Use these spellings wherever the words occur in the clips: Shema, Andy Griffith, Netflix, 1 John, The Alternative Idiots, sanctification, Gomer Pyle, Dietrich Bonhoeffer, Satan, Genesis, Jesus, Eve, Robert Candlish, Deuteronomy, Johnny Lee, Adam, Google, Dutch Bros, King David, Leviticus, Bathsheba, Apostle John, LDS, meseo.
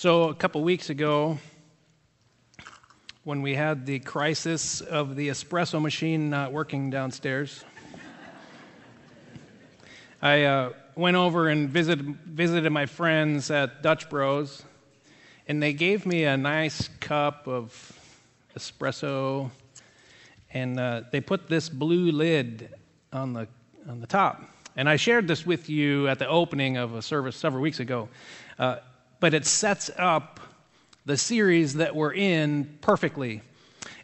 So a couple weeks ago, when we had the crisis of the espresso machine not working downstairs, I went over and visited my friends at Dutch Bros, and they gave me a nice cup of espresso, and they put this blue lid on the top. And I shared this with you at the opening of a service several weeks ago, but it sets up the series that we're in perfectly.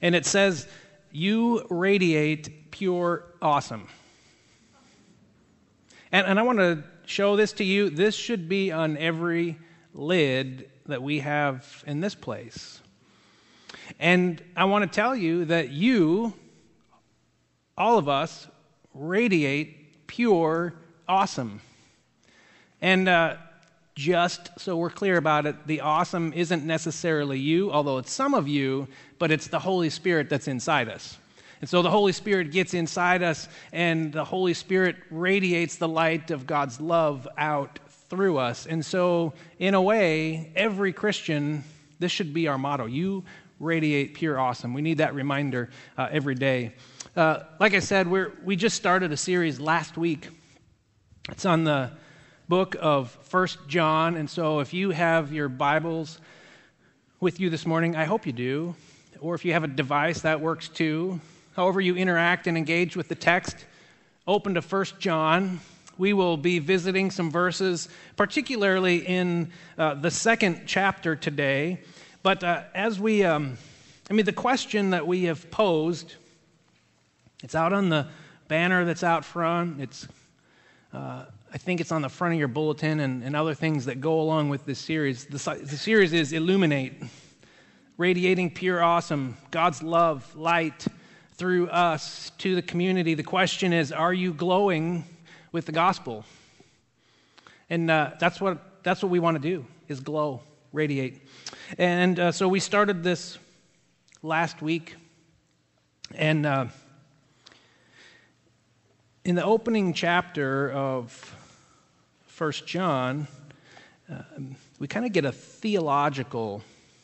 And it says, "You radiate pure awesome." And I want to show this to you. This should be on every lid that we have in this place. And I want to tell you that you, all of us, radiate pure awesome. And just so we're clear about it, the awesome isn't necessarily you, although it's some of you, but it's the Holy Spirit that's inside us. And so the Holy Spirit gets inside us, and the Holy Spirit radiates the light of God's love out through us. And so, in a way, every Christian, this should be our motto. You radiate pure awesome. We need that reminder every day. Like I said, we just started a series last week. It's on the book of 1 John. And so if you have your Bibles with you this morning, I hope you do. Or if you have a device, that works too. However you interact and engage with the text, open to 1 John. We will be visiting some verses, particularly in the second chapter today. But as we, the question that we have posed, it's out on the banner that's out front. It's, I think it's on the front of your bulletin and other things that go along with this series. The series is Illuminate, radiating pure awesome, God's love, light through us to the community. The question is, are you glowing with the gospel? And that's what we want to do, is glow, radiate. And so we started this last week, and in the opening chapter of 1 John, we kind of get a theological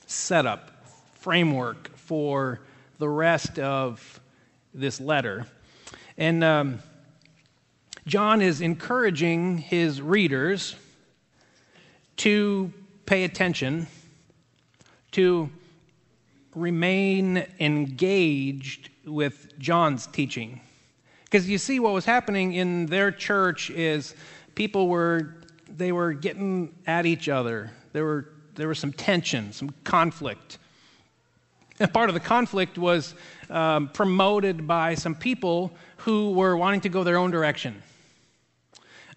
setup, framework for the rest of this letter. And John is encouraging his readers to pay attention, to remain engaged with John's teaching. Because you see, what was happening in their church is they were getting at each other. There was some tension, some conflict. And part of the conflict was promoted by some people who were wanting to go their own direction,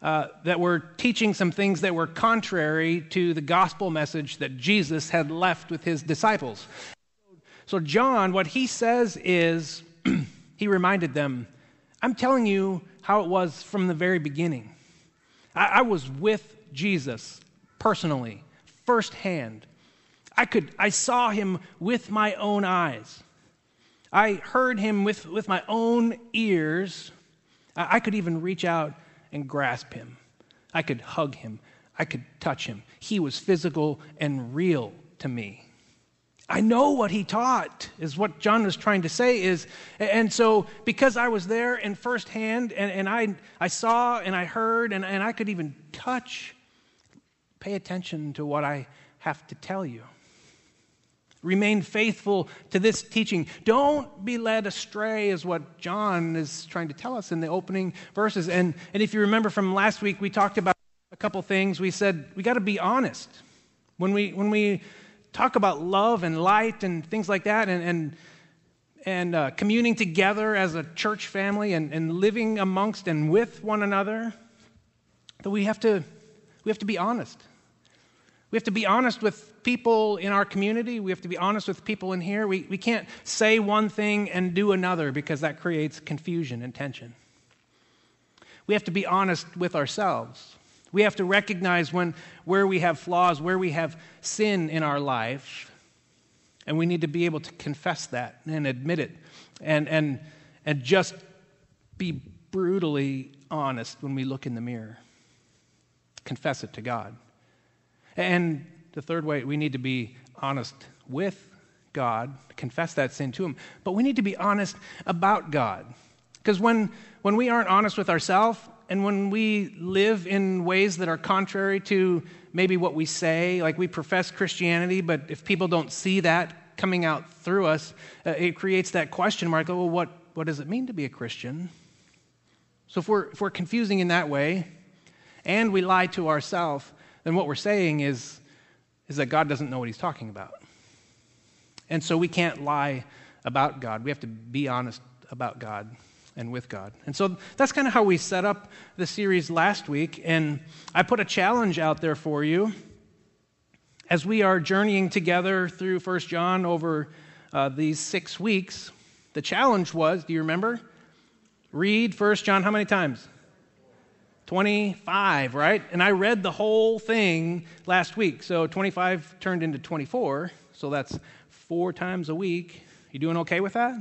that were teaching some things that were contrary to the gospel message that Jesus had left with his disciples. So John, what he says is, he reminded them, I'm telling you how it was from the very beginning. I was with Jesus personally, firsthand. I saw him with my own eyes. I heard him with my own ears. I could even reach out and grasp him. I could hug him. I could touch him. He was physical and real to me. I know what he taught, is what John was trying to say. And so because I was there and firsthand, and I saw and I heard and I could even touch, pay attention to what I have to tell you. Remain faithful to this teaching. Don't be led astray, is what John is trying to tell us in the opening verses. And if you remember from last week, we talked about a couple things. We said we got to be honest. When we talk about love and light and things like that, and communing together as a church family and living amongst and with one another, that we have to be honest. We have to be honest with people in our community. We have to be honest with people in here. We can't say one thing and do another, because that creates confusion and tension. We have to be honest with ourselves. We have to recognize where we have flaws, where we have sin in our life, and we need to be able to confess that and admit it, and just be brutally honest when we look in the mirror. Confess it to God. And The third way, we need to be honest with God, confess that sin to him, but we need to be honest about God. Because when we aren't honest with ourselves, and when we live in ways that are contrary to maybe what we say, like we profess Christianity, but if people don't see that coming out through us, it creates that question mark, well, what does it mean to be a Christian? So if we're confusing in that way, and we lie to ourselves, then what we're saying is that God doesn't know what he's talking about. And so we can't lie about God. We have to be honest about God and with God. And so that's kind of how we set up the series last week. And I put a challenge out there for you as we are journeying together through 1 John over these 6 weeks. The challenge was, do you remember? Read 1 John how many times? 25, right? And I read the whole thing last week. So 25 turned into 24. So that's 4 times a week. You doing okay with that?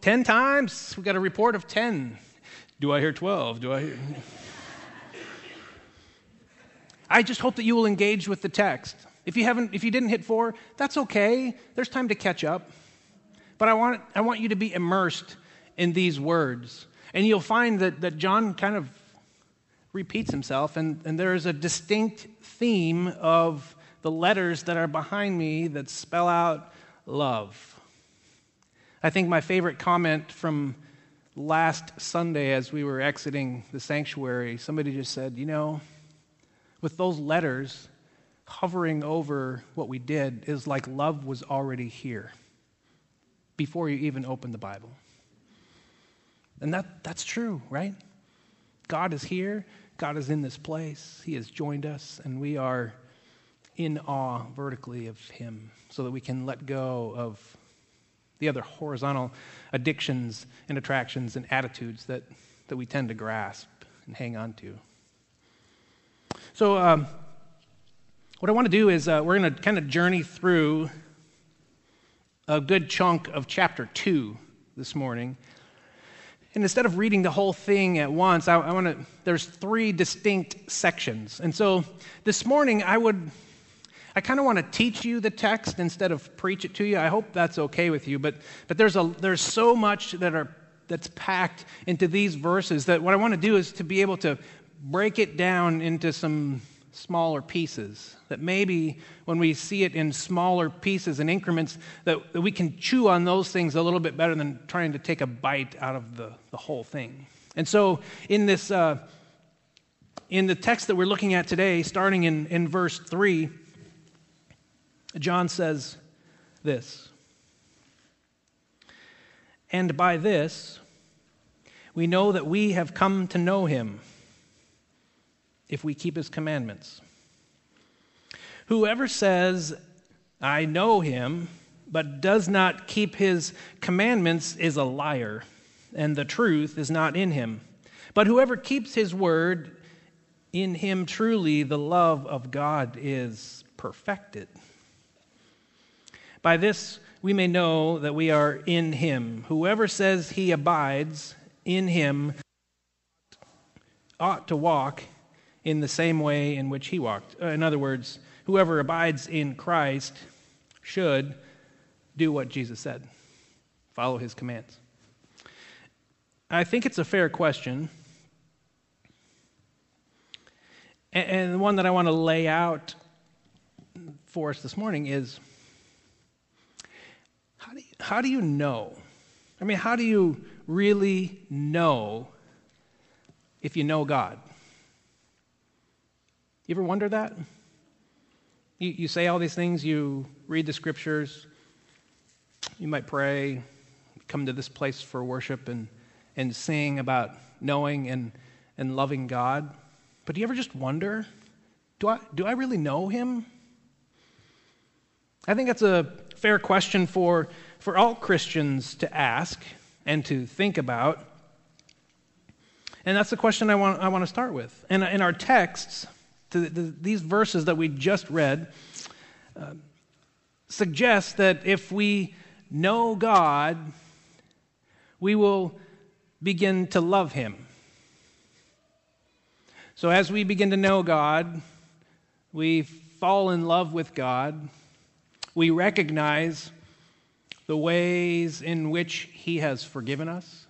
10 times? We got a report of 10. Do I hear 12? I just hope that you will engage with the text. If you didn't hit 4, that's okay. There's time to catch up. But I want you to be immersed in these words. And you'll find that John kind of repeats himself, and there is a distinct theme of the letters that are behind me that spell out love. I think my favorite comment from last Sunday as we were exiting the sanctuary, somebody just said, you know, with those letters hovering over what we did is like love was already here before you even opened the Bible. And that's true, right? God is here. God is in this place. He has joined us, and we are in awe vertically of him so that we can let go of the other horizontal addictions and attractions and attitudes that we tend to grasp and hang on to. So what I want to do is we're going to kind of journey through a good chunk of chapter 2 this morning. And instead of reading the whole thing at once, I want to, there's 3 distinct sections. And so this morning I kind of want to teach you the text instead of preach it to you. I hope that's okay with you, but there's so much that's packed into these verses that what I want to do is to be able to break it down into some smaller pieces, that maybe when we see it in smaller pieces and increments, that we can chew on those things a little bit better than trying to take a bite out of the whole thing. And so in this in the text that we're looking at today, starting in verse 3, John says this, "And by this we know that we have come to know him, if we keep his commandments. Whoever says, 'I know him,' but does not keep his commandments is a liar, and the truth is not in him. But whoever keeps his word, in him truly the love of God is perfected. By this we may know that we are in him. Whoever says he abides in him ought to walk in the same way in which he walked." In other words, whoever abides in Christ should do what Jesus said, follow his commands. I think it's a fair question, and the one that I want to lay out for us this morning is, how do you know? I mean, how do you really know if you know God? You ever wonder that? You say all these things, you read the scriptures, you might pray, come to this place for worship and sing about knowing and loving God. But do you ever just wonder, do I really know him? I think that's a fair question for all Christians to ask and to think about. And that's the question I want to start with. And in our texts, these verses that we just read suggest that if we know God, we will begin to love him. So as we begin to know God, we fall in love with God, we recognize the ways in which He has forgiven us,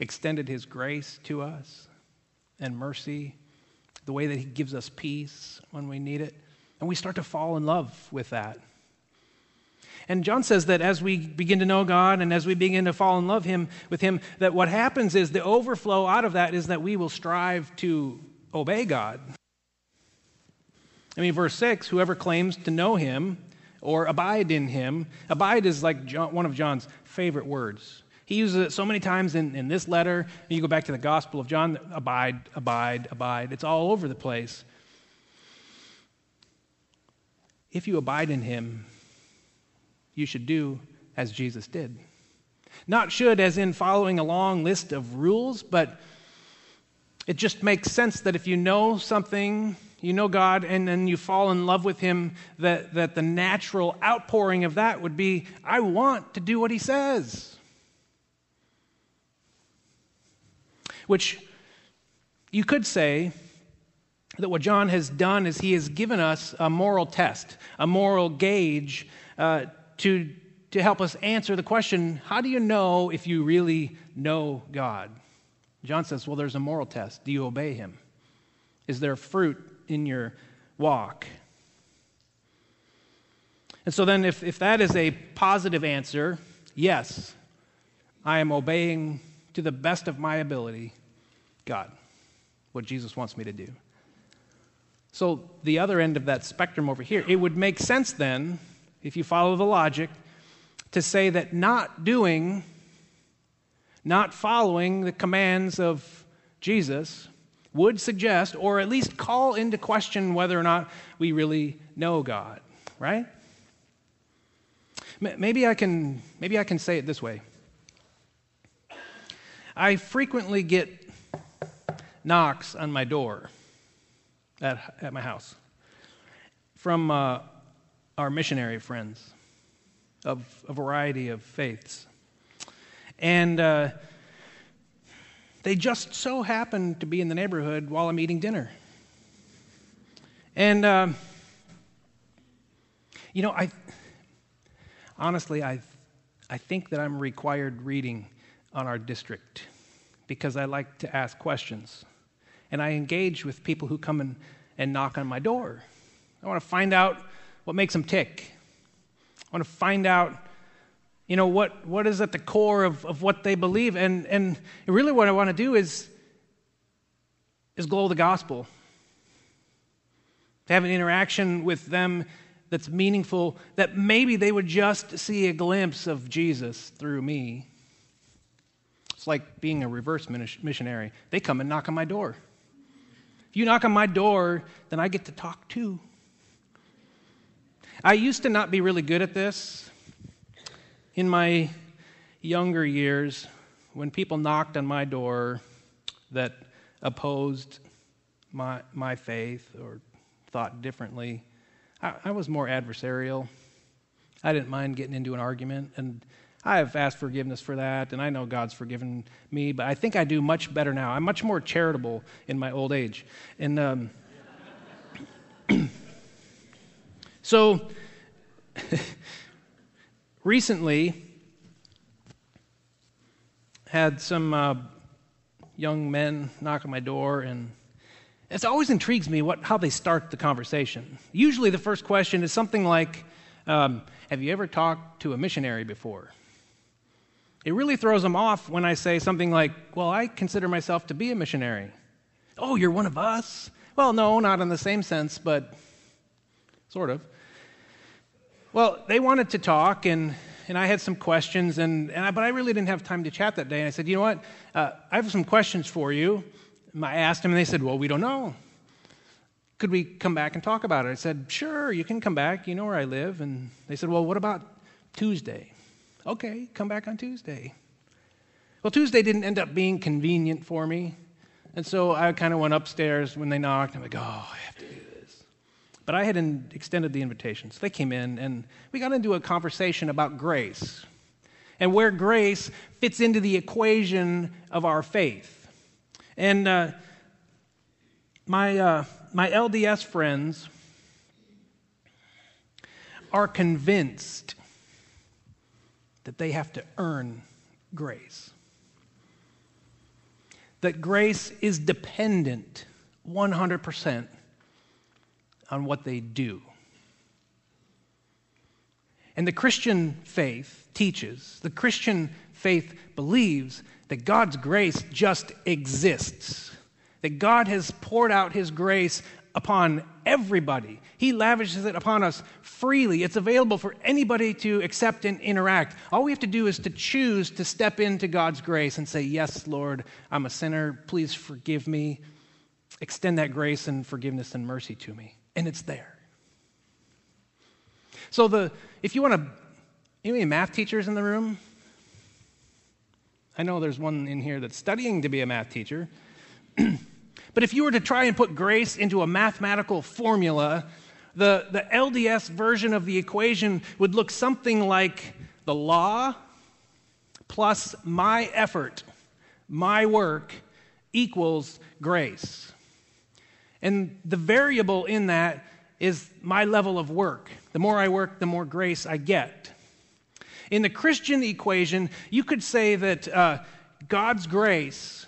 extended His grace to us, and mercy, the way that He gives us peace when we need it, and we start to fall in love with that. And John says that as we begin to know God and as we begin to fall in love with Him, that what happens is the overflow out of that is that we will strive to obey God. I mean, verse 6, whoever claims to know Him or abide in Him, abide is like one of John's favorite words. He uses it so many times in this letter. You go back to the Gospel of John, abide, abide, abide. It's all over the place. If you abide in Him, you should do as Jesus did. Not should as in following a long list of rules, but it just makes sense that if you know something, you know God, and then you fall in love with Him, that the natural outpouring of that would be, I want to do what He says. Which you could say that what John has done is he has given us a moral test, a moral gauge to help us answer the question, how do you know if you really know God? John says, well, there's a moral test. Do you obey Him? Is there fruit in your walk? And so then if that is a positive answer, yes, I am obeying to the best of my ability, God, what Jesus wants me to do. So the other end of that spectrum over here, it would make sense then, if you follow the logic, to say that not following the commands of Jesus would suggest, or at least call into question whether or not we really know God, right? Maybe I can say it this way. I frequently get knocks on my door at my house from our missionary friends of a variety of faiths. And they just so happen to be in the neighborhood while I'm eating dinner. And, I think that I'm required reading on our district, because I like to ask questions. And I engage with people who come and knock on my door. I want to find out what makes them tick. I want to find out, what is at the core of what they believe. And really what I want to do is glow the gospel, to have an interaction with them that's meaningful, that maybe they would just see a glimpse of Jesus through me. Like being a reverse missionary. They come and knock on my door. If you knock on my door, then I get to talk too. I used to not be really good at this. In my younger years, when people knocked on my door that opposed my faith or thought differently, I was more adversarial. I didn't mind getting into an argument, and I have asked forgiveness for that, and I know God's forgiven me, but I think I do much better now. I'm much more charitable in my old age. And so recently had some young men knock on my door, and it always intrigues me how they start the conversation. Usually the first question is something like, have you ever talked to a missionary before? It really throws them off when I say something like, well, I consider myself to be a missionary. Oh, you're one of us? Well, no, not in the same sense, but sort of. Well, they wanted to talk, and I had some questions, but I really didn't have time to chat that day. And I said, you know what? I have some questions for you. And I asked them, and they said, well, we don't know. Could we come back and talk about it? I said, sure, you can come back. You know where I live. And they said, well, what about Tuesday? Okay, come back on Tuesday. Well, Tuesday didn't end up being convenient for me, and so I kind of went upstairs when they knocked. I'm like, oh, I have to do this. But I had extended the invitation, so they came in, and we got into a conversation about grace and where grace fits into the equation of our faith. And my LDS friends are convinced that they have to earn grace. That grace is dependent 100% on what they do. And the Christian faith teaches, the Christian faith believes that God's grace just exists, that God has poured out his grace upon everybody. He lavishes it upon us freely. It's available for anybody to accept and interact. All we have to do is to choose to step into God's grace and say, yes, Lord, I'm a sinner. Please forgive me. Extend that grace and forgiveness and mercy to me. And it's there. So if you want to, any math teachers in the room? I know there's one in here that's studying to be a math teacher. But if you were to try and put grace into a mathematical formula, the LDS version of the equation would look something like the law plus my effort, my work, equals grace. And the variable in that is my level of work. The more I work, the more grace I get. In the Christian equation, you could say that God's grace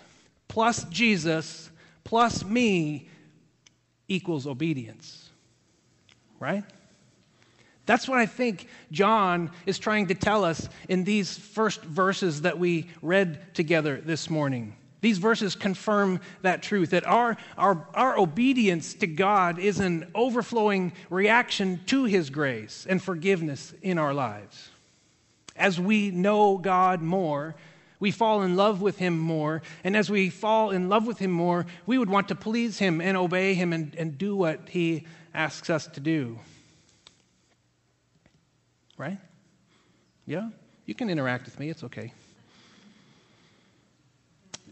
plus Jesus plus me equals obedience, right? That's what I think John is trying to tell us in these first verses that we read together this morning. These verses confirm that truth, that our obedience to God is an overflowing reaction to his grace and forgiveness in our lives. As we know God more, we fall in love with him more, and as we fall in love with him more, we would want to please him and obey him and do what he asks us to do. Right? Yeah? You can interact with me, it's okay.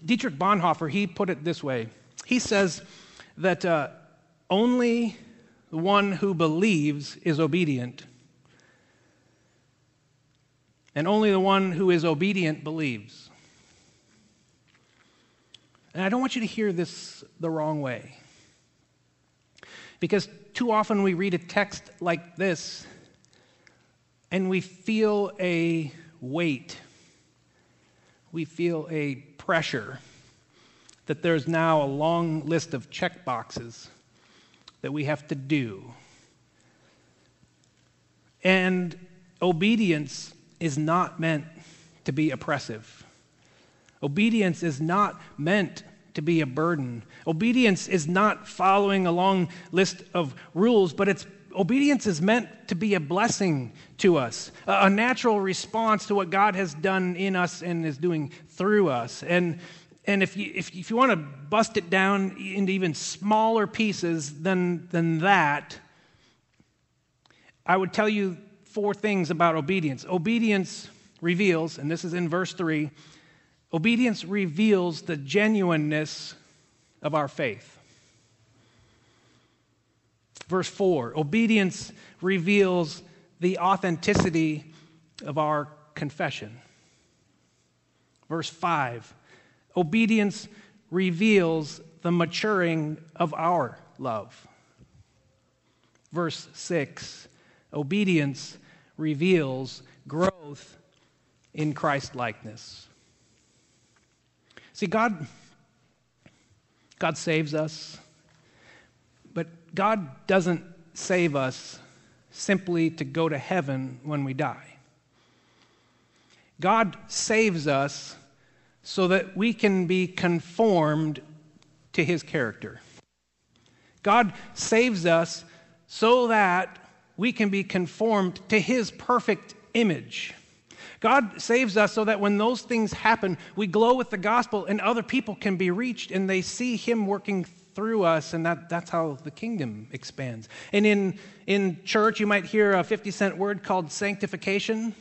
Dietrich Bonhoeffer, he put it this way. He says that only the one who believes is obedient, and only the one who is obedient believes. And I don't want you to hear this the wrong way, because too often we read a text like this and we feel a weight. We feel a pressure that there's now a long list of check boxes that we have to do. And obedience is not meant to be oppressive. Obedience is not meant to be a burden. Obedience is not following a long list of rules, but obedience is meant to be a blessing to us, a natural response to what God has done in us and is doing through us. And if you want to bust it down into even smaller pieces than that, I would tell you four things about obedience. Obedience reveals, and this is in verse 3, obedience reveals the genuineness of our faith. Verse 4, obedience reveals the authenticity of our confession. Verse 5, obedience reveals the maturing of our love. Verse 6, obedience reveals growth in Christ-likeness. See, God saves us. But God doesn't save us simply to go to heaven when we die. God saves us so that we can be conformed to his character. God saves us so that we can be conformed to his perfect image. God saves us so that when those things happen, we glow with the gospel and other people can be reached and they see him working through us, and that's how the kingdom expands. And in church, you might hear a 50-cent word called sanctification.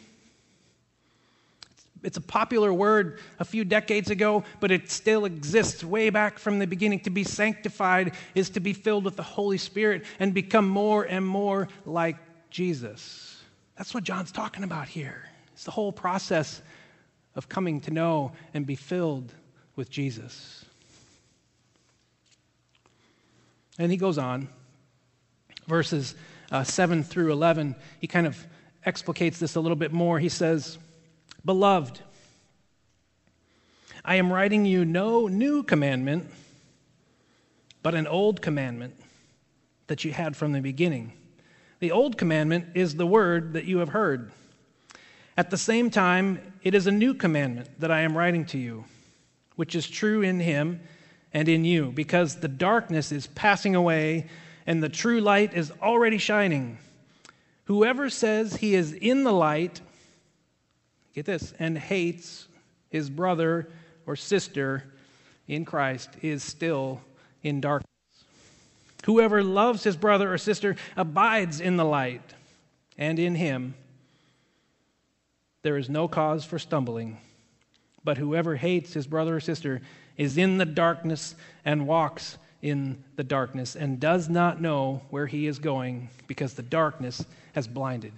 It's a popular word a few decades ago, but it still exists way back from the beginning. To be sanctified is to be filled with the Holy Spirit and become more and more like Jesus. That's what John's talking about here. It's the whole process of coming to know and be filled with Jesus. And he goes on, verses 7 through 11, he kind of explicates this a little bit more. He says, "Beloved, I am writing you no new commandment, but an old commandment that you had from the beginning. The old commandment is the word that you have heard. At the same time, it is a new commandment that I am writing to you, which is true in him and in you, because the darkness is passing away and the true light is already shining. Whoever says he is in the light, get this, and hates his brother or sister in Christ is still in darkness. Whoever loves his brother or sister abides in the light, and in him there is no cause for stumbling. But whoever hates his brother or sister is in the darkness and walks in the darkness and does not know where he is going because the darkness has blinded."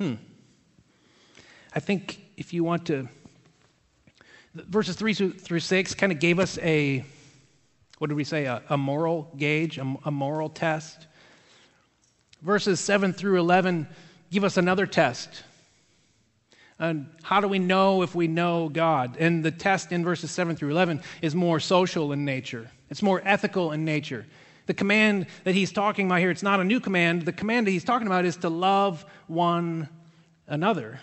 I think if you want to, verses 3 through 6 kind of gave us a, what did we say, a moral gauge, a moral test. Verses 7 through 11 give us another test. And how do we know if we know God? And the test in verses 7 through 11 is more social in nature. It's more ethical in nature. The command that he's talking about here, it's not a new command. The command that he's talking about is to love one another.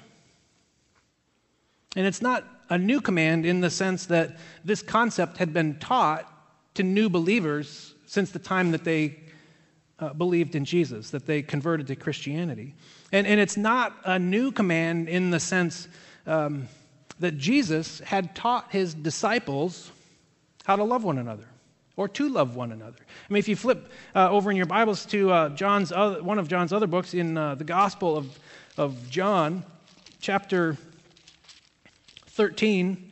And it's not a new command in the sense that this concept had been taught to new believers since the time that they believed in Jesus, that they converted to Christianity. And it's not a new command in the sense that Jesus had taught his disciples how to love one another or to love one another. I mean, if you flip over in your Bibles to one of John's other books in the Gospel of John, chapter 13,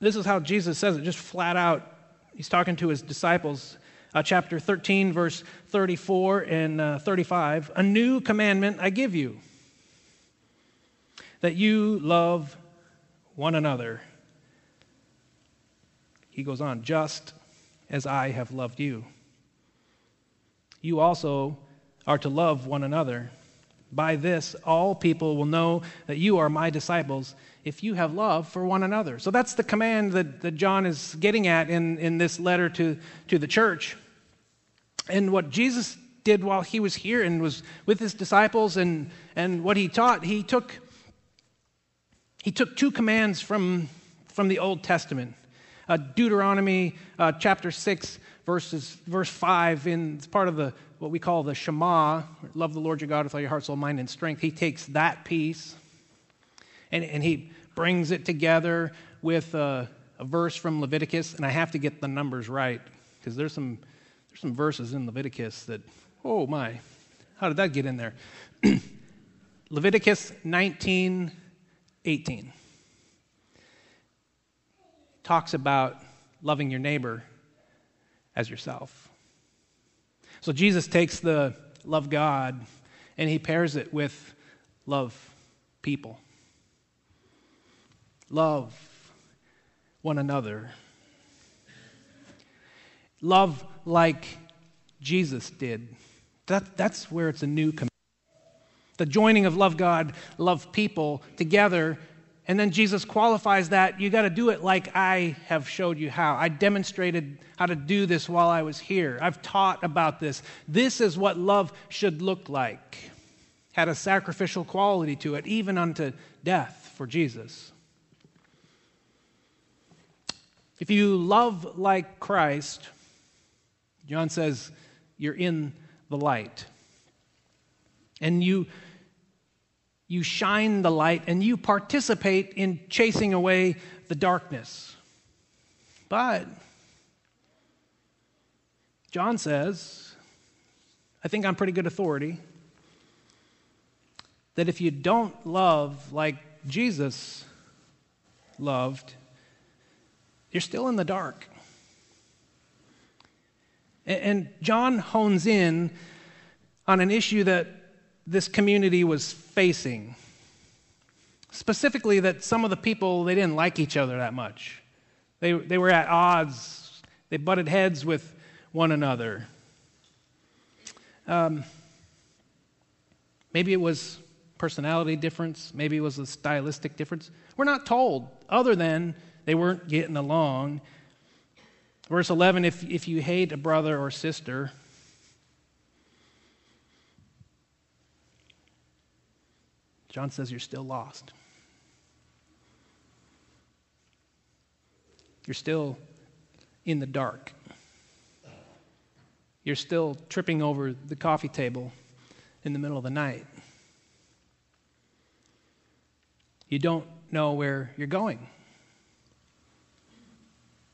this is how Jesus says it, just flat out. He's talking to his disciples. Chapter 13, verse 34 and 35, "A new commandment I give you, that you love one another." He goes on, "Just as I have loved you, you also are to love one another. By this, all people will know that you are my disciples if you have love for one another." So that's the command that John is getting at in this letter to the church. And what Jesus did while he was here and was with his disciples and what he taught, he took two commands from the Old Testament. Deuteronomy chapter 6, verse 5, it's part of the what we call the Shema, love the Lord your God with all your heart, soul, mind, and strength. He takes that piece and he brings it together with a verse from Leviticus, and I have to get the numbers right because there's some verses in Leviticus that, oh my, how did that get in there? Leviticus 19:18 talks about loving your neighbor as yourself. So Jesus takes the love God and he pairs it with love people. Love one another. Love like Jesus did. That's where it's a new command. The joining of love God, love people together, and then Jesus qualifies that. You got to do it like I have showed you how. I demonstrated how to do this while I was here. I've taught about this. This is what love should look like. Had a sacrificial quality to it, even unto death for Jesus. If you love like Christ, John says, you're in the light. And you shine the light, and you participate in chasing away the darkness. But John says, I think on pretty good authority, that if you don't love like Jesus loved, you're still in the dark. And John hones in on an issue that this community was facing. Specifically, that some of the people, they didn't like each other that much. They were at odds. They butted heads with one another. Maybe it was personality difference. Maybe it was a stylistic difference. We're not told, other than they weren't getting along. Verse 11, if you hate a brother or sister, John says you're still lost. You're still in the dark. You're still tripping over the coffee table in the middle of the night. You don't know where you're going.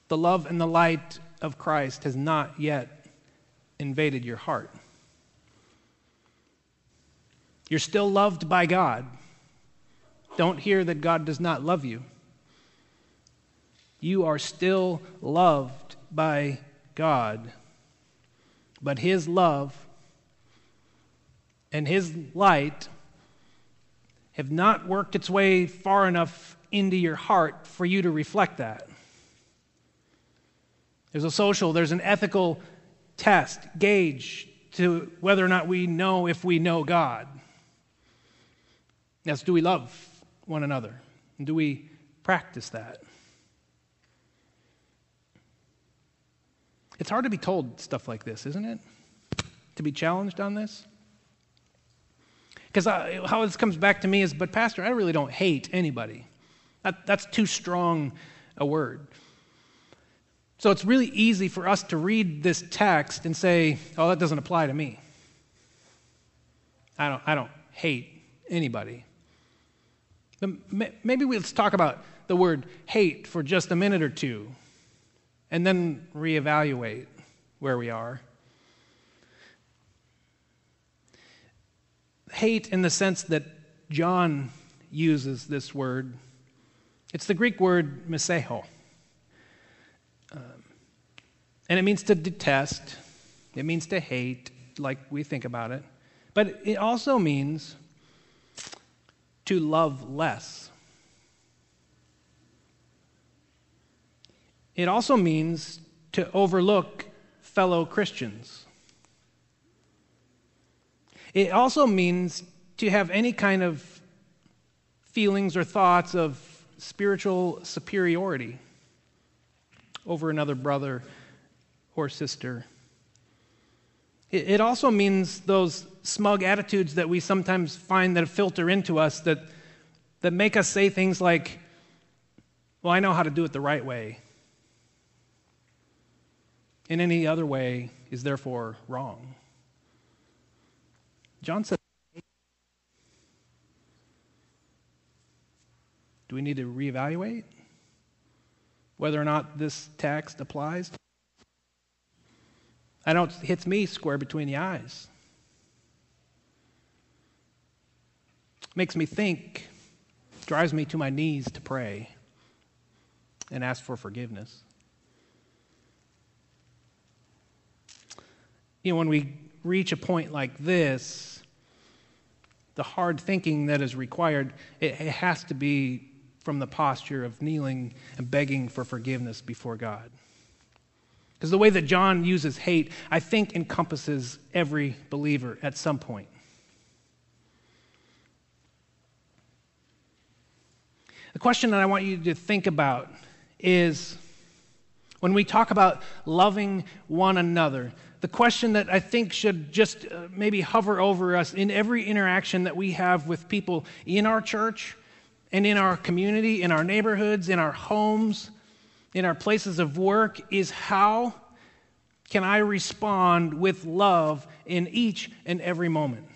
The love and the light of Christ has not yet invaded your heart. You're still loved by God. Don't hear that God does not love you. You are still loved by God, but His love and His light have not worked its way far enough into your heart for you to reflect that. There's a social, there's an ethical test, gauge to whether or not we know if we know God. That's, do we love one another? And do we practice that? It's hard to be told stuff like this, isn't it? To be challenged on this? Because how this comes back to me is, but Pastor, I really don't hate anybody. That's too strong a word. So it's really easy for us to read this text and say, oh, that doesn't apply to me. I don't hate anybody. Maybe let's talk about the word hate for just a minute or two and then reevaluate where we are. Hate in the sense that John uses this word, it's the Greek word meseo. And it means to detest, it means to hate, like we think about it. But it also means to love less. It also means to overlook fellow Christians. It also means to have any kind of feelings or thoughts of spiritual superiority over another brother or sister. It also means those smug attitudes that we sometimes find that filter into us that make us say things like, well, I know how to do it the right way, and any other way is therefore wrong. John says, do we need to reevaluate whether or not this text applies? I know it hits me square between the eyes. Makes me think, drives me to my knees to pray and ask for forgiveness. You know, when we reach a point like this, the hard thinking that is required, it has to be from the posture of kneeling and begging for forgiveness before God. Because the way that John uses hate, I think, encompasses every believer at some point. The question that I want you to think about is, when we talk about loving one another, the question that I think should just maybe hover over us in every interaction that we have with people in our church and in our community, in our neighborhoods, in our homes, in our places of work, is how can I respond with love in each and every moment?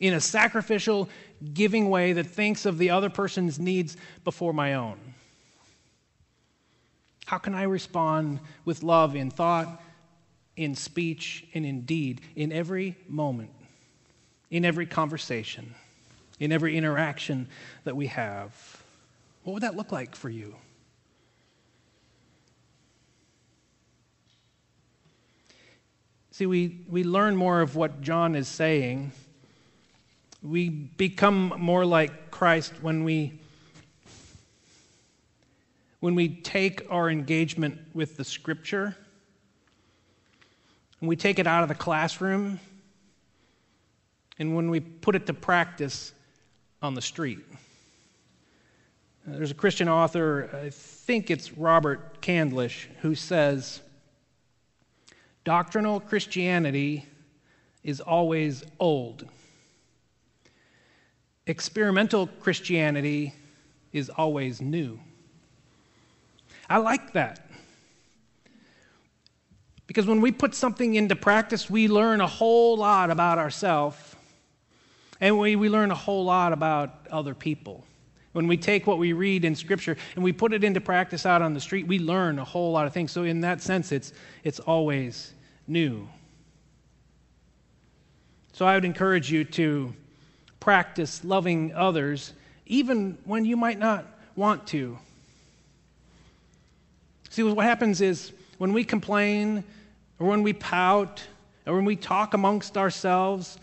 In a sacrificial, giving way that thinks of the other person's needs before my own. How can I respond with love in thought, in speech, and in deed, in every moment, in every conversation, in every interaction that we have? What would that look like for you? See, we learn more of what John is saying. We become more like Christ when we take our engagement with the Scripture and we take it out of the classroom, and when we put it to practice on the street. There's a Christian author, I think it's Robert Candlish, who says, doctrinal Christianity is always old. Experimental Christianity is always new. I like that. Because when we put something into practice, we learn a whole lot about ourselves, and we learn a whole lot about other people. When we take what we read in Scripture and we put it into practice out on the street, we learn a whole lot of things. So in that sense, it's always new. So I would encourage you to practice loving others, even when you might not want to. See, what happens is when we complain or when we pout or when we talk amongst ourselves,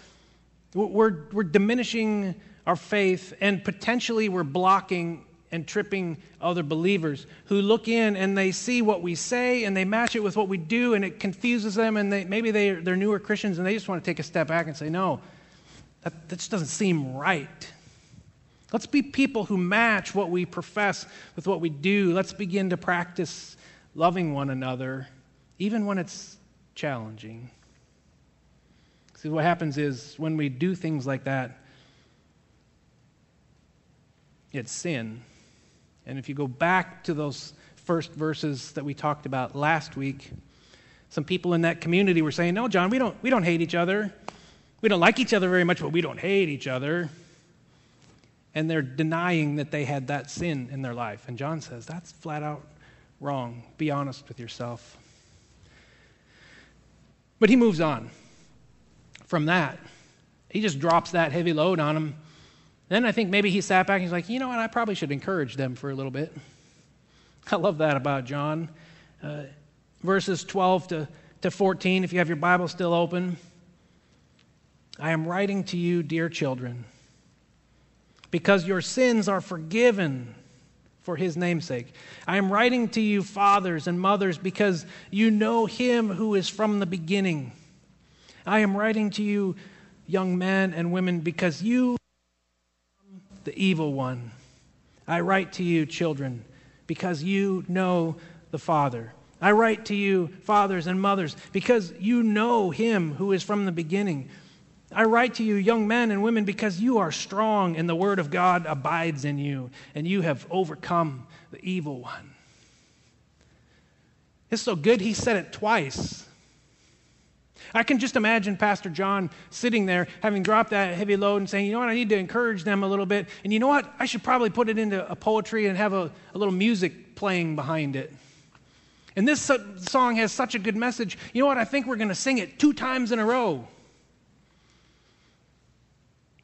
we're diminishing our faith, and potentially we're blocking and tripping other believers who look in and they see what we say and they match it with what we do, and it confuses them, and maybe they're newer Christians and they just want to take a step back and say, no, that just doesn't seem right. Let's be people who match what we profess with what we do. Let's begin to practice loving one another, even when it's challenging. See, what happens is when we do things like that, it's sin. And if you go back to those first verses that we talked about last week, some people in that community were saying, no, John, we don't hate each other. We don't like each other very much, but we don't hate each other. And they're denying that they had that sin in their life. And John says, that's flat out wrong. Be honest with yourself. But he moves on from that. He just drops that heavy load on him. Then I think maybe he sat back and he's like, you know what, I probably should encourage them for a little bit. I love that about John. Verses 12 to 14, if you have your Bible still open. I am writing to you, dear children, because your sins are forgiven for his name's sake. I am writing to you, fathers and mothers, because you know him who is from the beginning. I am writing to you, young men and women, because you the evil one. I write to you, children, because you know the Father. I write to you, fathers and mothers, because you know him who is from the beginning. I write to you, young men and women, because you are strong and the word of God abides in you, and you have overcome the evil one. It's so good he said it twice. I can just imagine Pastor John sitting there, having dropped that heavy load and saying, you know what, I need to encourage them a little bit. And you know what, I should probably put it into a poetry and have a little music playing behind it. And this song has such a good message. You know what, I think we're going to sing it 2 times in a row.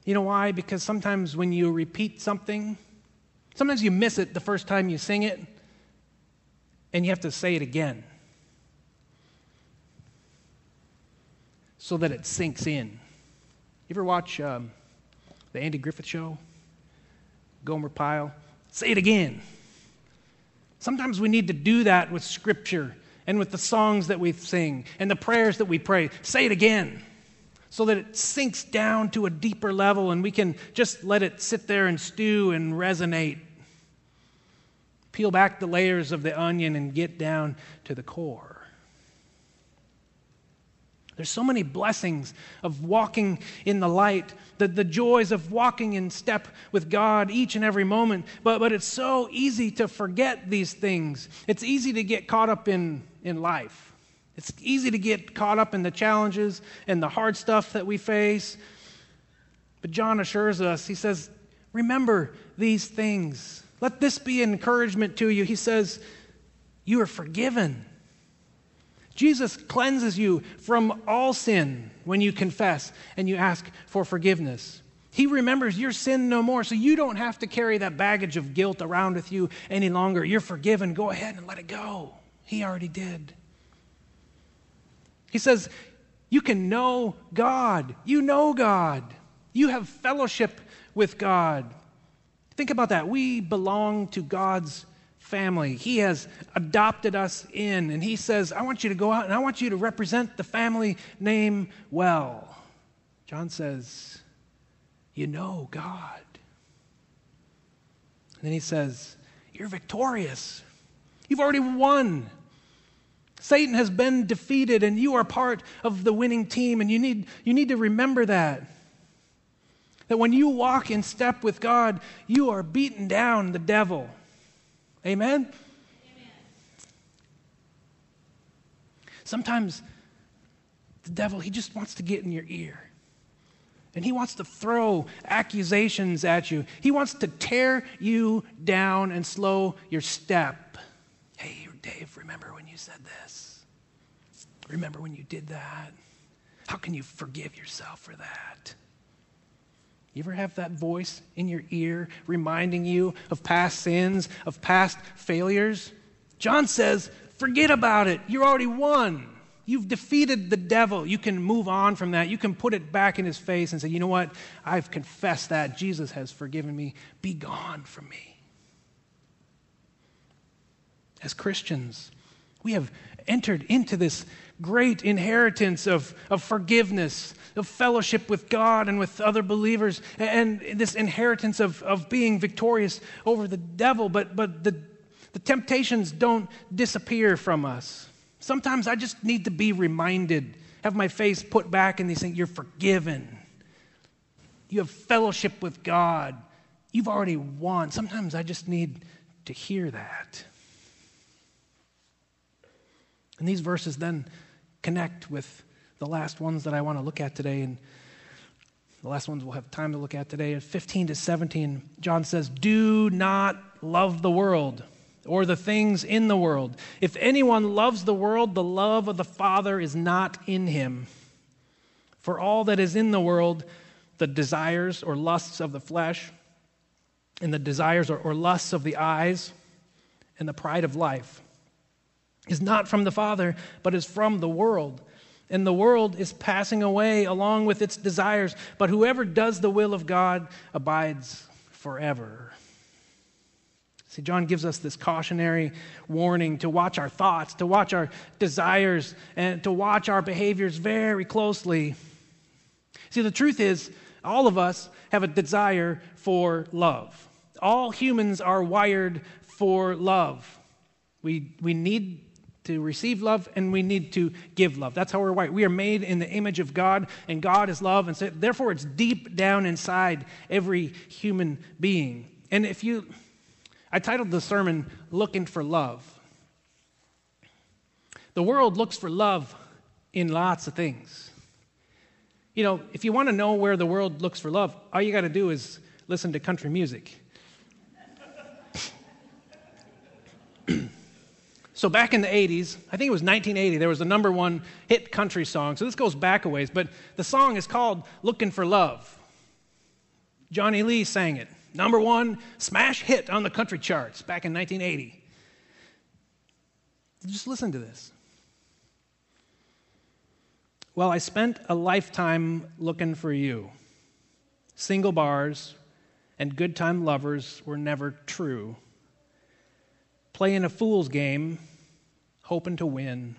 You know why? Because sometimes when you repeat something, sometimes you miss it the first time you sing it, and you have to say it again, so that it sinks in. You ever watch the Andy Griffith show? Gomer Pyle? Say it again. Sometimes we need to do that with Scripture and with the songs that we sing and the prayers that we pray. Say it again so that it sinks down to a deeper level and we can just let it sit there and stew and resonate. Peel back the layers of the onion and get down to the core. There's so many blessings of walking in the light, the joys of walking in step with God each and every moment. But it's so easy to forget these things. It's easy to get caught up in life. It's easy to get caught up in the challenges and the hard stuff that we face. But John assures us, he says, remember these things. Let this be an encouragement to you. He says, you are forgiven. Jesus cleanses you from all sin when you confess and you ask for forgiveness. He remembers your sin no more, so you don't have to carry that baggage of guilt around with you any longer. You're forgiven. Go ahead and let it go. He already did. He says, you can know God. You know God. You have fellowship with God. Think about that. We belong to God's family. He has adopted us in, and he says, I want you to go out and I want you to represent the family name well. John says, you know God. And then he says, you're victorious. You've already won. Satan has been defeated, and you are part of the winning team, and you need to remember that. That when you walk in step with God, you are beating down the devil. Amen? Amen. Sometimes the devil, he just wants to get in your ear. And he wants to throw accusations at you. He wants to tear you down and slow your step. Hey, Dave, remember when you said this? Remember when you did that? How can you forgive yourself for that? You ever have that voice in your ear reminding you of past sins, of past failures? John says, forget about it. You already won. You've defeated the devil. You can move on from that. You can put it back in his face and say, you know what? I've confessed that. Jesus has forgiven me. Be gone from me. As Christians, we have entered into this great inheritance of forgiveness, of fellowship with God and with other believers, and this inheritance of being victorious over the devil. But the temptations don't disappear from us. Sometimes I just need to be reminded, have my face put back in these things. You're forgiven. You have fellowship with God. You've already won. Sometimes I just need to hear that. And these verses then connect with the last ones that I want to look at today, and the last ones we'll have time to look at today. In 15 to 17, John says, do not love the world or the things in the world. If anyone loves the world, the love of the Father is not in him. For all that is in the world, the desires or lusts of the flesh, and the desires or lusts of the eyes, and the pride of life, is not from the Father, but is from the world. And the world is passing away along with its desires, but whoever does the will of God abides forever. See, John gives us this cautionary warning to watch our thoughts, to watch our desires, and to watch our behaviors very closely. See, the truth is, all of us have a desire for love. All humans are wired for love. We need to receive love, and we need to give love. That's how we're wired. We are made in the image of God, and God is love, and so therefore it's deep down inside every human being. And I titled the sermon, Looking for Love. The world looks for love in lots of things. You know, if you want to know where the world looks for love, all you got to do is listen to country music. So back in the 80s, I think it was 1980, there was the number one hit country song. So this goes back a ways, but the song is called Looking for Love. Johnny Lee sang it. Number one smash hit on the country charts back in 1980. Just listen to this. Well, I spent a lifetime looking for you. Single bars and good time lovers were never true. Playing a fool's game, hoping to win,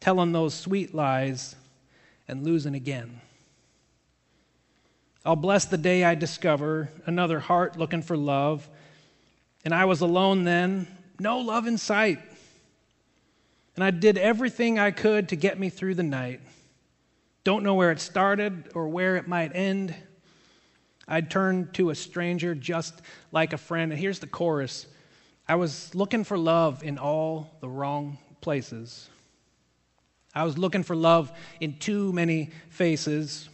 telling those sweet lies, and losing again. I'll bless the day I discover another heart looking for love, and I was alone then, no love in sight, and I did everything I could to get me through the night. Don't know where it started or where it might end. I'd turn to a stranger just like a friend, and here's the chorus. I was looking for love in all the wrong places. I was looking for love in too many faces,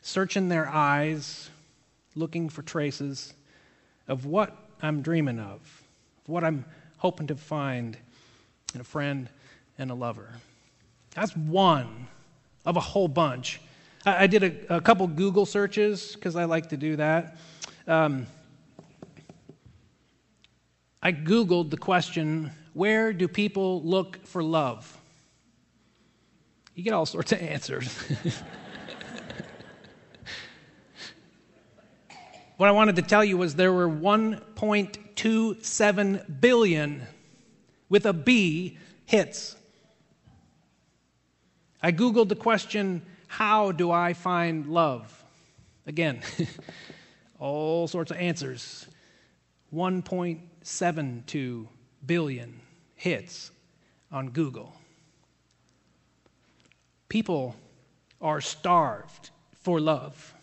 searching their eyes, looking for traces of what I'm dreaming of what I'm hoping to find in a friend and a lover. That's one of a whole bunch. I did a couple Google searches because I like to do that. I Googled the question, where do people look for love? You get all sorts of answers. What I wanted to tell you was there were 1.2 1.27 billion with a B hits. I Googled the question, how do I find love? Again, all sorts of answers. 1.72 billion hits on Google. People are starved for love.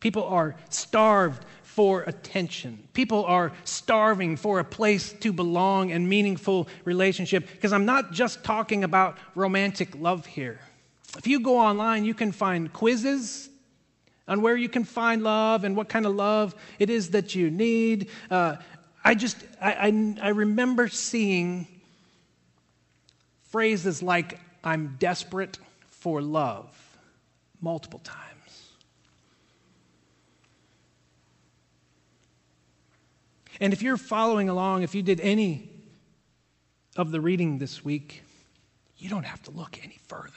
People are starved for attention. People are starving for a place to belong and meaningful relationship. Because I'm not just talking about romantic love here. If you go online, you can find quizzes on where you can find love and what kind of love it is that you need. I remember seeing phrases like, I'm desperate for love, multiple times. And if you're following along, if you did any of the reading this week, you don't have to look any further.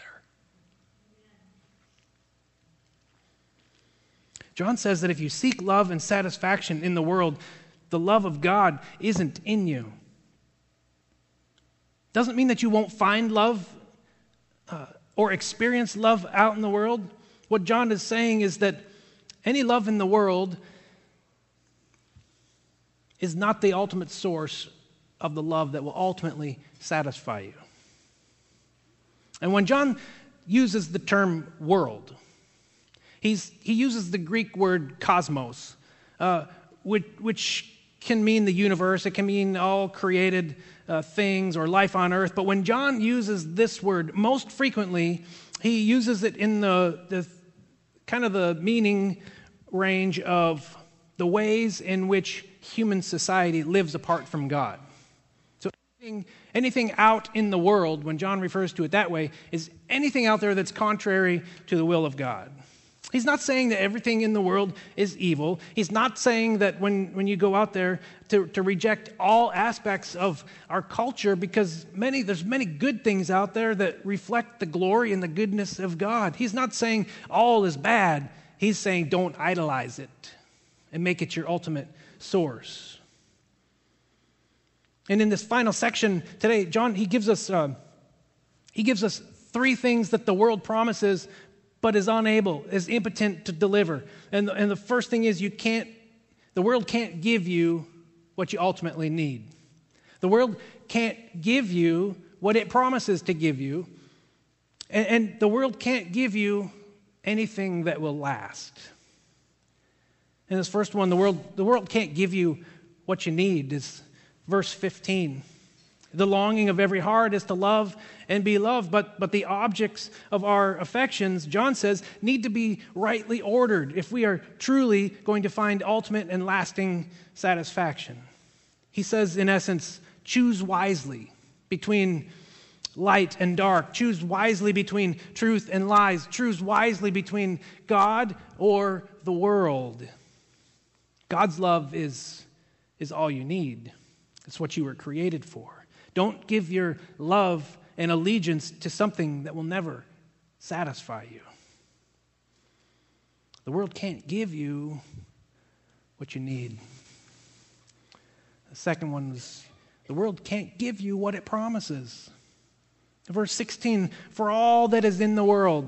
John says that if you seek love and satisfaction in the world, the love of God isn't in you. Doesn't mean that you won't find love or experience love out in the world. What John is saying is that any love in the world is not the ultimate source of the love that will ultimately satisfy you. And when John uses the term world, he uses the Greek word cosmos, which can mean the universe. It can mean all created things or life on earth. But when John uses this word, most frequently, he uses it in the kind of the meaning range of the ways in which human society lives apart from God. So anything out in the world, when John refers to it that way, is anything out there that's contrary to the will of God. He's not saying that everything in the world is evil. He's not saying that when you go out there to reject all aspects of our culture, because there's many good things out there that reflect the glory and the goodness of God. He's not saying all is bad. He's saying don't idolize it and make it your ultimate source. And in this final section today, John, he gives us three things that the world promises but is unable, is impotent to deliver. And the first thing is the world can't give you what you ultimately need. The world can't give you what it promises to give you. And the world can't give you anything that will last. And this first one, the world can't give you what you need, is verse 15. The longing of every heart is to love and be loved, but the objects of our affections, John says, need to be rightly ordered if we are truly going to find ultimate and lasting satisfaction. He says, in essence, choose wisely between light and dark. Choose wisely between truth and lies. Choose wisely between God or the world. God's love is all you need. It's what you were created for. Don't give your love and allegiance to something that will never satisfy you. The world can't give you what you need. The second one is the world can't give you what it promises. Verse 16, for all that is in the world,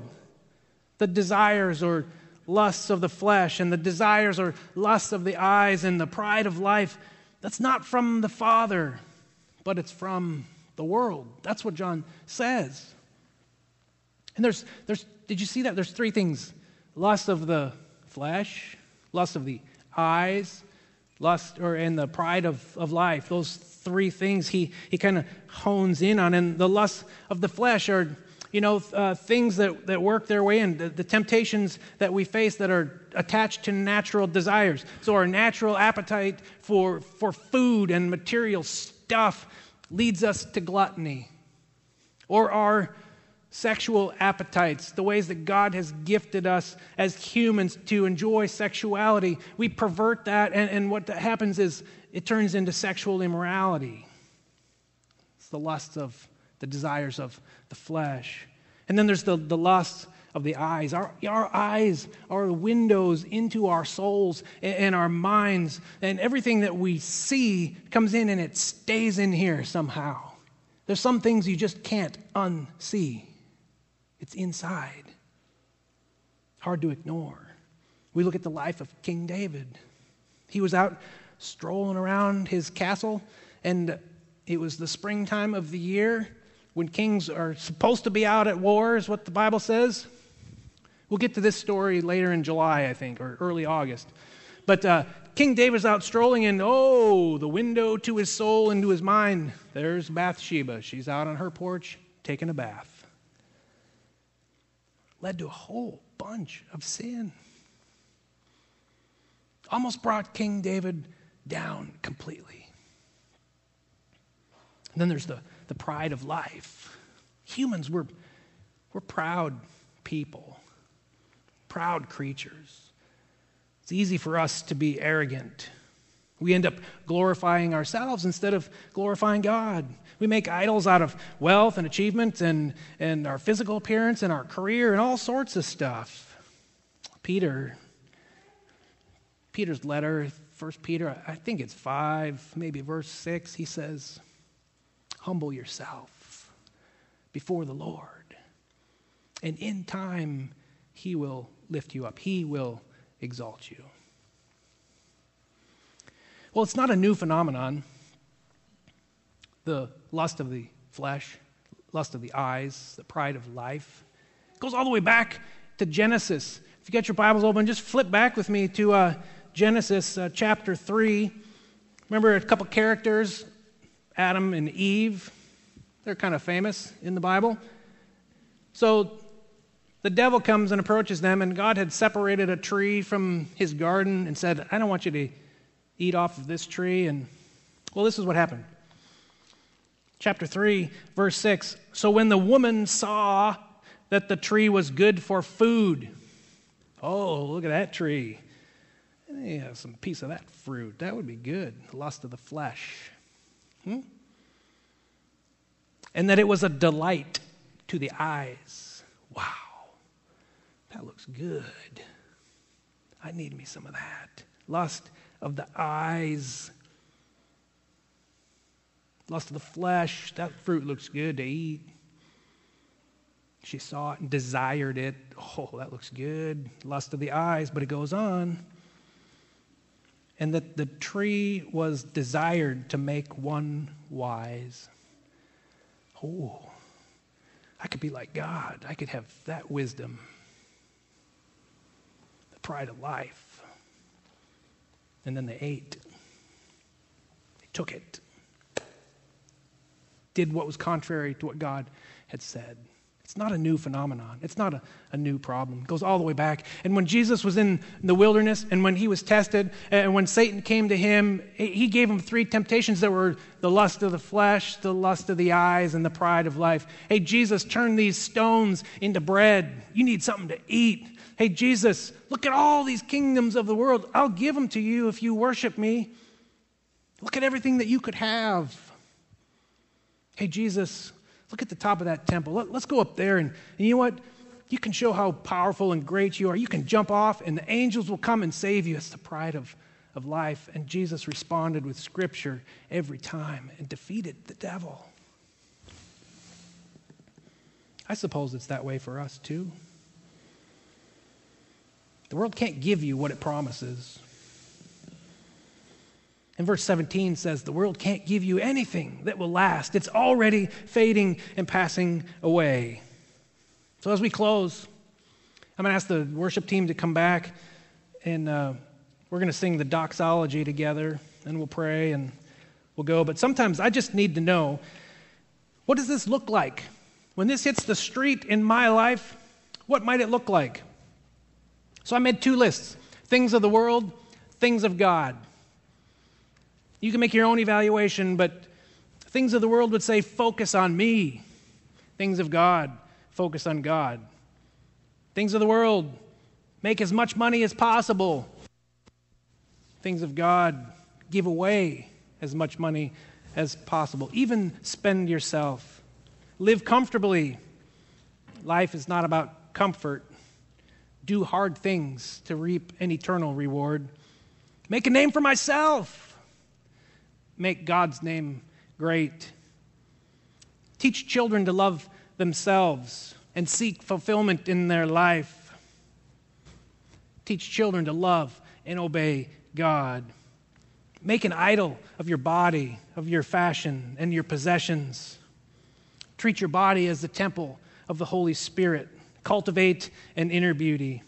the desires or lusts of the flesh and the desires or lusts of the eyes and the pride of life, that's not from the Father, but it's from the world. That's what John says. And there's did you see that? There's three things. Lust of the flesh, lust of the eyes, and the pride of life. Those three things he kind of hones in on. And the lust of the flesh are, things that work their way in, the temptations that we face that are attached to natural desires. So our natural appetite for food and material stuff leads us to gluttony, or our sexual appetites, the ways that God has gifted us as humans to enjoy sexuality. We pervert that, and what happens is it turns into sexual immorality. It's the lust of the desires of the flesh. And then there's the lust of the eyes. Our eyes are windows into our souls and our minds, and everything that we see comes in and it stays in here somehow. There's some things you just can't unsee. It's inside. Hard to ignore. We look at the life of King David. He was out strolling around his castle, and it was the springtime of the year when kings are supposed to be out at war, is what the Bible says. We'll get to this story later in July, I think, or early August. But King David's out strolling, and the window to his soul and to his mind, there's Bathsheba. She's out on her porch taking a bath. Led to a whole bunch of sin. Almost brought King David down completely. And then there's the pride of life. Humans, we're proud people, proud creatures. It's easy for us to be arrogant. We end up glorifying ourselves instead of glorifying God. We make idols out of wealth and achievement and our physical appearance and our career and all sorts of stuff. Peter's letter, 1 Peter, I think it's 5, maybe verse 6, he says, humble yourself before the Lord, and in time he will lift you up. He will exalt you. Well, it's not a new phenomenon. The lust of the flesh, lust of the eyes, the pride of life. It goes all the way back to Genesis. If you get your Bibles open, just flip back with me to Genesis chapter 3. Remember a couple characters, Adam and Eve. They're kind of famous in the Bible. So the devil comes and approaches them, and God had separated a tree from his garden and said, I don't want you to eat off of this tree. And well, this is what happened. Chapter 3, verse 6. So when the woman saw that the tree was good for food. Oh, look at that tree. Yeah, some piece of that fruit. That would be good. Lust of the flesh. And that it was a delight to the eyes. Wow, that looks good. I need me some of that. Lust of the eyes. Lust of the flesh. That fruit looks good to eat. She saw it and desired it. Oh, that looks good. Lust of the eyes. But it goes on. And that the tree was desired to make one wise. Oh, I could be like God. I could have that wisdom. The pride of life. And then they ate. They took it. Did what was contrary to what God had said. It's not a new phenomenon. It's not a new problem. It goes all the way back. And when Jesus was in the wilderness, and when he was tested, and when Satan came to him, he gave him three temptations that were the lust of the flesh, the lust of the eyes, and the pride of life. Hey, Jesus, turn these stones into bread. You need something to eat. Hey, Jesus, look at all these kingdoms of the world. I'll give them to you if you worship me. Look at everything that you could have. Hey, Jesus, look at the top of that temple. Let's go up there, and you know what? You can show how powerful and great you are. You can jump off, and the angels will come and save you. It's the pride of life. And Jesus responded with Scripture every time and defeated the devil. I suppose it's that way for us, too. The world can't give you what it promises. And verse 17 says, the world can't give you anything that will last. It's already fading and passing away. So as we close, I'm going to ask the worship team to come back, and we're going to sing the doxology together, and we'll pray, and we'll go. But sometimes I just need to know, what does this look like? When this hits the street in my life, what might it look like? So I made two lists, things of the world, things of God. You can make your own evaluation, but things of the world would say, focus on me. Things of God, focus on God. Things of the world, make as much money as possible. Things of God, give away as much money as possible. Even spend yourself. Live comfortably. Life is not about comfort, do hard things to reap an eternal reward, make a name for myself, make God's name great. Teach children to love themselves and seek fulfillment in their life. Teach children to love and obey God. Make an idol of your body, of your fashion, and your possessions. Treat your body as the temple of the Holy Spirit. Cultivate an inner beauty.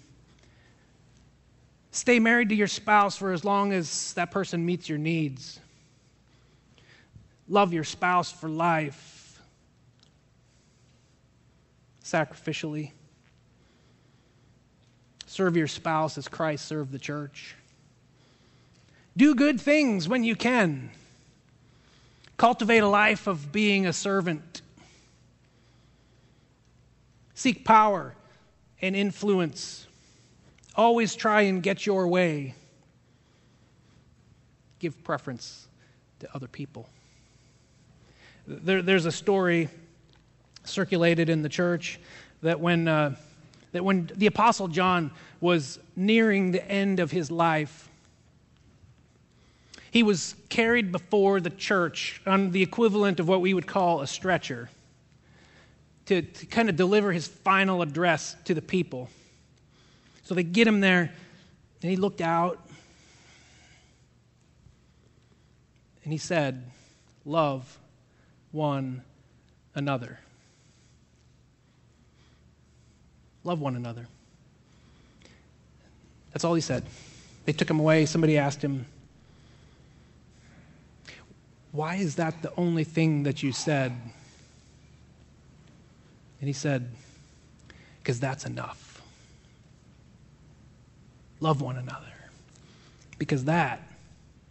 Stay married to your spouse for as long as that person meets your needs. Love your spouse for life, sacrificially. Serve your spouse as Christ served the church. Do good things when you can. Cultivate a life of being a servant. Seek power and influence. Always try and get your way. Give preference to other people. There's a story circulated in the church that when the Apostle John was nearing the end of his life, he was carried before the church on the equivalent of what we would call a stretcher to kind of deliver his final address to the people. So they get him there, and he looked out, and he said, "Love one another." Love one another. That's all he said. They took him away. Somebody asked him, "Why is that the only thing that you said?" And he said, "Because that's enough. Love one another. Because that,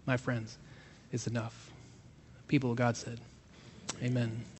my friends, is enough." The people of God said, amen.